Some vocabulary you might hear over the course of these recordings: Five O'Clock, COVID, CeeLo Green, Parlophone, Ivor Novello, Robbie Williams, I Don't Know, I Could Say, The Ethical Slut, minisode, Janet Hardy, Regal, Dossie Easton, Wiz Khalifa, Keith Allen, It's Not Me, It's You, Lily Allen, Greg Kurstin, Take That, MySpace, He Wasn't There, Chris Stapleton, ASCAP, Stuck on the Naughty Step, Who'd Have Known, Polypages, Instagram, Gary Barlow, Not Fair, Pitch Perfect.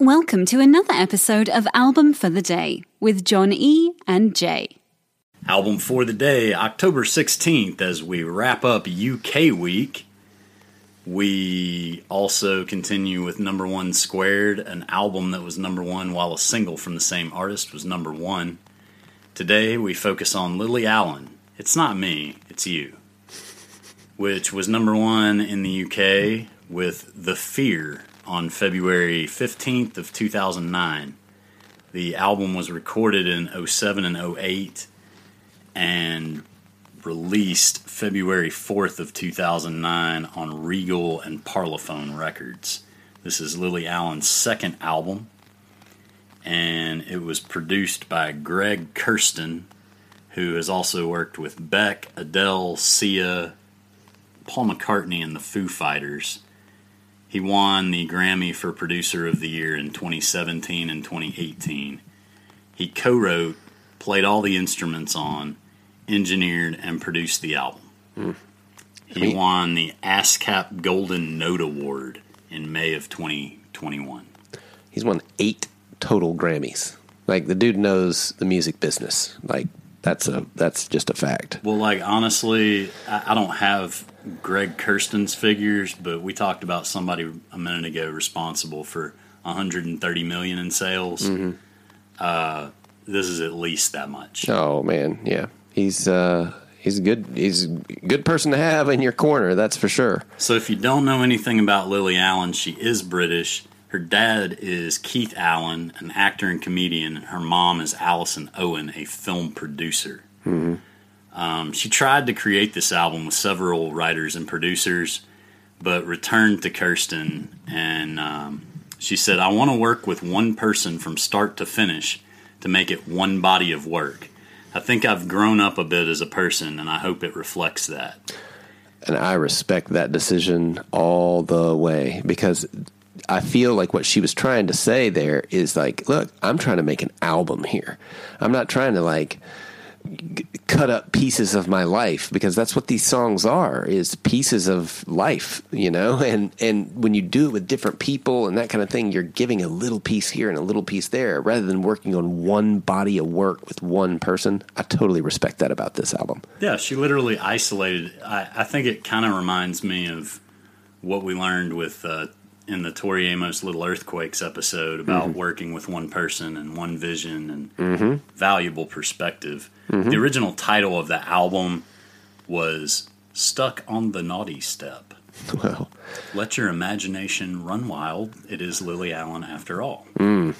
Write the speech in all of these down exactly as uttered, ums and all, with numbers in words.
Welcome to another episode of Album for the Day with John E. and Jay. Album for the Day, October sixteenth, as we wrap up U K week. We also continue with Number One Squared, an album that was number one while a single from the same artist was number one. Today we focus on Lily Allen, It's Not Me, It's You, which was number one in the U K with The Fear on February fifteenth of two thousand nine. The album was recorded in oh seven and oh eight and released February fourth of two thousand nine on Regal and Parlophone records. This is Lily Allen's second album, and it was produced by Greg Kurstin, who has also worked with Beck, Adele, Sia, Paul McCartney, and the Foo Fighters. He won the Grammy for Producer of the Year in twenty seventeen and twenty eighteen. He co-wrote, played all the instruments on, engineered, and produced the album. Mm. He I mean, won the ASCAP Golden Note Award in May of twenty twenty-one. He's won eight total Grammys. Like, the dude knows the music business. Like, that's a that's just a fact. Well, like, honestly, I, I don't have Greg Kurstin's figures, but we talked about somebody a minute ago responsible for one hundred thirty million dollars in sales. Mm-hmm. Uh, this is at least that much. Oh man, yeah, he's uh, he's good. He's a good person to have in your corner, that's for sure. So if you don't know anything about Lily Allen, she is British. Her dad is Keith Allen, an actor and comedian, and her mom is Allison Owen, a film producer. Mm-hmm. Um, she tried to create this album with several writers and producers, but returned to Kurstin, and um, she said, "I want to work with one person from start to finish to make it one body of work. I think I've grown up a bit as a person, and I hope it reflects that." And I respect that decision all the way, because I feel like what she was trying to say there is like, look, I'm trying to make an album here. I'm not trying to like g- cut up pieces of my life, because that's what these songs are, is pieces of life, you know? And, and when you do it with different people and that kind of thing, you're giving a little piece here and a little piece there rather than working on one body of work with one person. I totally respect that about this album. Yeah. She literally isolated. I, I think it kind of reminds me of what we learned with, uh, in the Tori Amos Little Earthquakes episode about mm-hmm. working with one person and one vision and mm-hmm. valuable perspective. Mm-hmm. The original title of the album was Stuck on the Naughty Step. Well, let your imagination run wild. It is Lily Allen after all. Mm.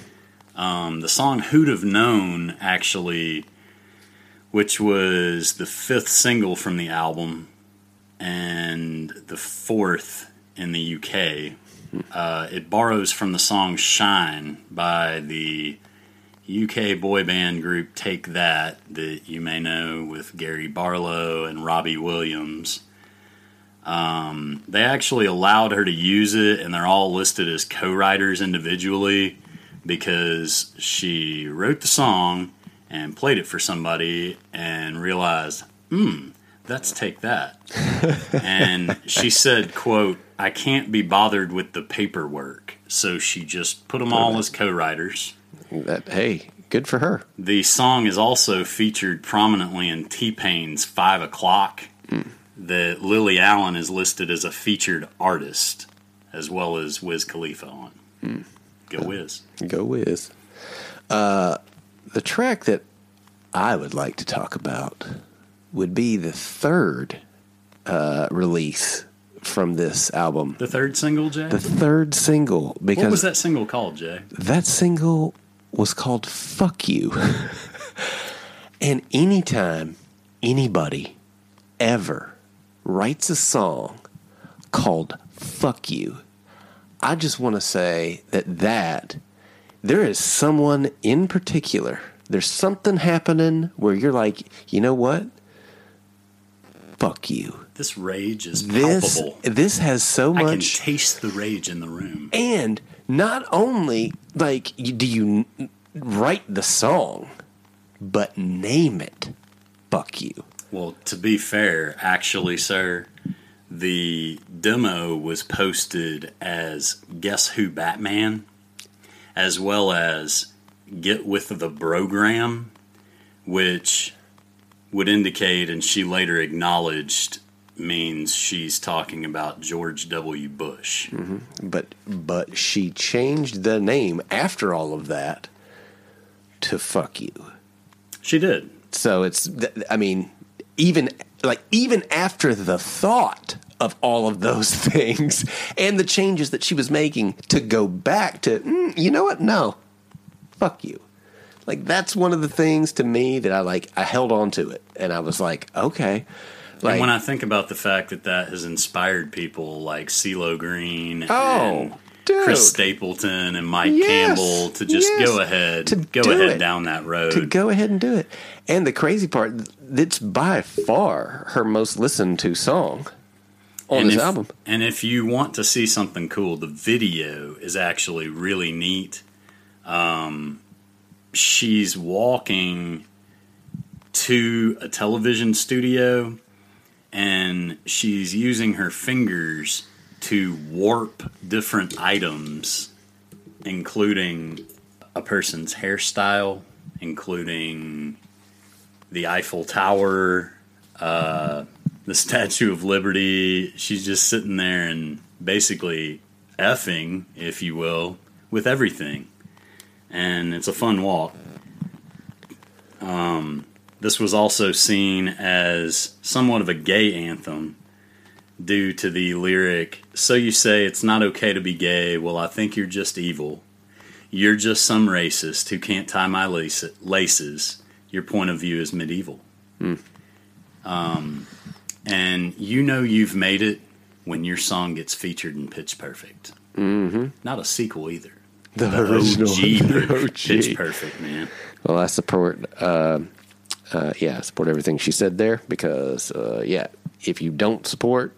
Um, the song Who'd Have Known, actually, which was the fifth single from the album and the fourth in the U K. Uh, it borrows from the song Shine by the U K boy band group Take That, that you may know with Gary Barlow and Robbie Williams. Um, they actually allowed her to use it, and they're all listed as co-writers individually because she wrote the song and played it for somebody and realized, hmm, that's Take That. And she said, quote, "I can't be bothered with the paperwork," so she just put them all as co-writers. That, hey, good for her. The song is also featured prominently in T-Pain's Five O'Clock. Mm. That Lily Allen is listed as a featured artist, as well as Wiz Khalifa on. Mm. Go Wiz. Go Wiz. Uh, the track that I would like to talk about would be the third uh, release from this album. The third single, Jay? The third single. Because what was that single called, Jay? That single was called Fuck You. And anytime anybody ever writes a song called Fuck You, I just want to say that, that there is someone in particular, there's something happening where you're like, you know what? Fuck you. This rage is palpable. This, this has so much. I can taste the rage in the room. And not only, like, do you write the song, but name it Fuck You. Well, to be fair, actually, sir, the demo was posted as Guess Who Batman as well as Get With the Program, which would indicate, and she later acknowledged, means she's talking about George W. Bush. Mm-hmm. But but she changed the name after all of that to Fuck You. She did. So it's, I mean, even like even after the thought of all of those things and the changes that she was making, to go back to, mm, you know what? No, fuck you. Like, that's one of the things to me that I like. I held on to it, and I was like, okay. Like, and when I think about the fact that that has inspired people like CeeLo Green oh, and dude. Chris Stapleton and Mike yes, Campbell to just yes, go ahead, to go ahead it. down that road, to go ahead and do it. And the crazy part, it's by far her most listened to song on and this if, album. And if you want to see something cool, the video is actually really neat. Um, she's walking to a television studio, and she's using her fingers to warp different items, including a person's hairstyle, including the Eiffel Tower, uh, the Statue of Liberty. She's just sitting there and basically effing, if you will, with everything. And it's a fun walk. Um... This was also seen as somewhat of a gay anthem due to the lyric, "So you say it's not okay to be gay, well I think you're just evil. You're just some racist who can't tie my laces. Your point of view is medieval." Mm. Um, and you know you've made it when your song gets featured in Pitch Perfect. Mm-hmm. Not a sequel either. The, the original. O G, the O G. Pitch Perfect, man. Well, I support... Uh... Uh, yeah, support everything she said there because, uh, yeah, if you don't support,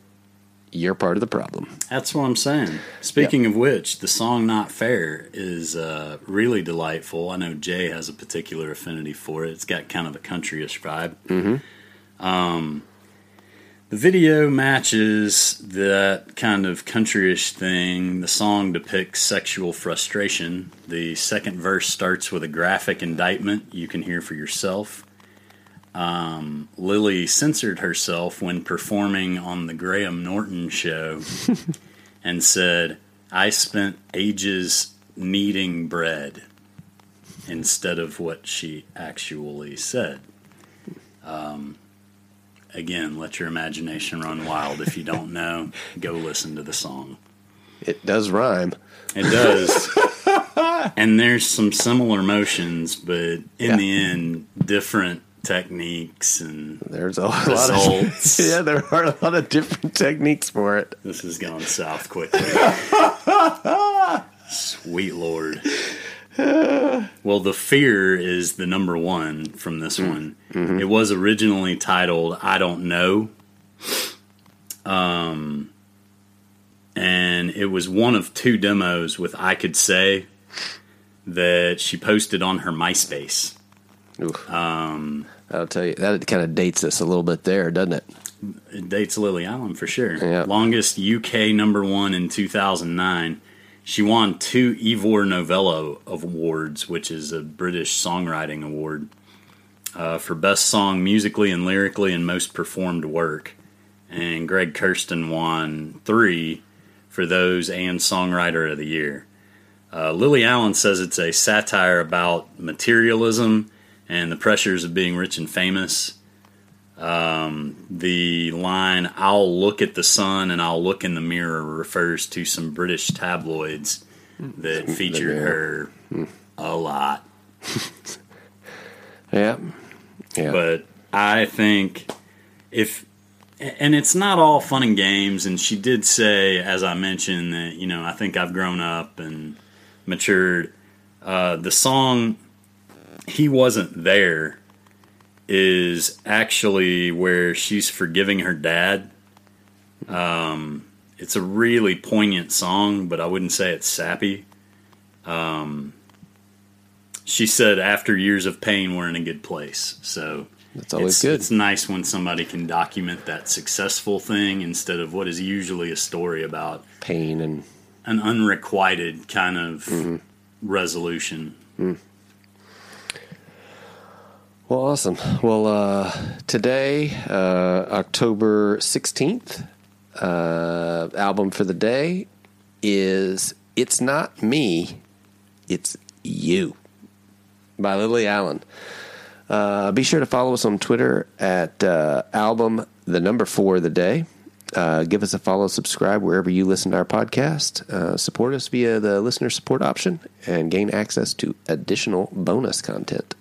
you're part of the problem. That's what I'm saying. Speaking yep. of which, the song Not Fair is uh, really delightful. I know Jay has a particular affinity for it. It's got kind of a countryish vibe. Mm-hmm. Um, the video matches that kind of countryish thing. The song depicts sexual frustration. The second verse starts with a graphic indictment you can hear for yourself. Um, Lily censored herself when performing on the Graham Norton show and said, "I spent ages kneading bread," instead of what she actually said. Um, again, let your imagination run wild. If you don't know, go listen to the song. It does rhyme. It does. And there's some similar motions, but in yeah. the end, different techniques and there's a lot results. Of yeah, there are a lot of different techniques for it. This has gone south quickly. Sweet Lord. Well, The Fear is the number one from this mm. one. Mm-hmm. It was originally titled I Don't Know. Um, and it was one of two demos with I Could Say that she posted on her MySpace. Oof. Um, I'll tell you, that kind of dates us a little bit there, doesn't it? It dates Lily Allen for sure. Yep. Longest U K number one in two thousand nine. She won two Ivor Novello awards, which is a British songwriting award, uh, for best song musically and lyrically and most performed work. And Greg Kurstin won three for those and Songwriter of the Year. Uh, Lily Allen says it's a satire about materialism and the pressures of being rich and famous. Um, the line, "I'll look at the sun and I'll look in the mirror," refers to some British tabloids that featured her a lot. yeah. yeah. But I think if... And it's not all fun and games. And she did say, as I mentioned, that, you know, I think I've grown up and matured. Uh, the song... He Wasn't There is actually where she's forgiving her dad. Um, it's a really poignant song, but I wouldn't say it's sappy. Um, she said, "After years of pain, we're in a good place." So that's always it's, good. It's nice when somebody can document that successful thing instead of what is usually a story about pain and an unrequited kind of mm-hmm. resolution. Mm. Well, awesome. Well, uh, today, uh, October sixteenth, uh, album for the day is It's Not Me, It's You by Lily Allen. Uh, be sure to follow us on Twitter at uh, album the number four of the day. Uh, give us a follow, subscribe wherever you listen to our podcast. Uh, support us via the listener support option and gain access to additional bonus content.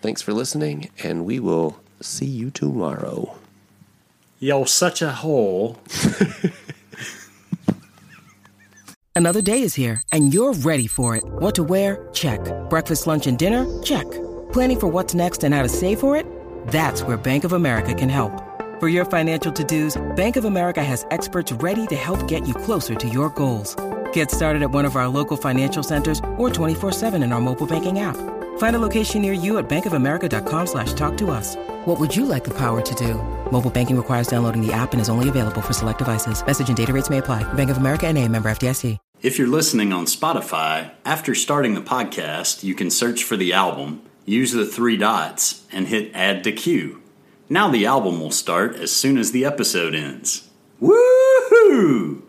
Thanks for listening, and we will see you tomorrow. Yo, such a hole. Another day is here, and you're ready for it. What to wear? Check. Breakfast, lunch, and dinner? Check. Planning for what's next and how to save for it? That's where Bank of America can help. For your financial to-dos, Bank of America has experts ready to help get you closer to your goals. Get started at one of our local financial centers or twenty-four seven in our mobile banking app. Find a location near you at bankofamerica.com slash talk to us. What would you like the power to do? Mobile banking requires downloading the app and is only available for select devices. Message and data rates may apply. Bank of America N A, member F D I C. If you're listening on Spotify, after starting the podcast, you can search for the album, use the three dots, and hit add to queue. Now the album will start as soon as the episode ends. Woohoo!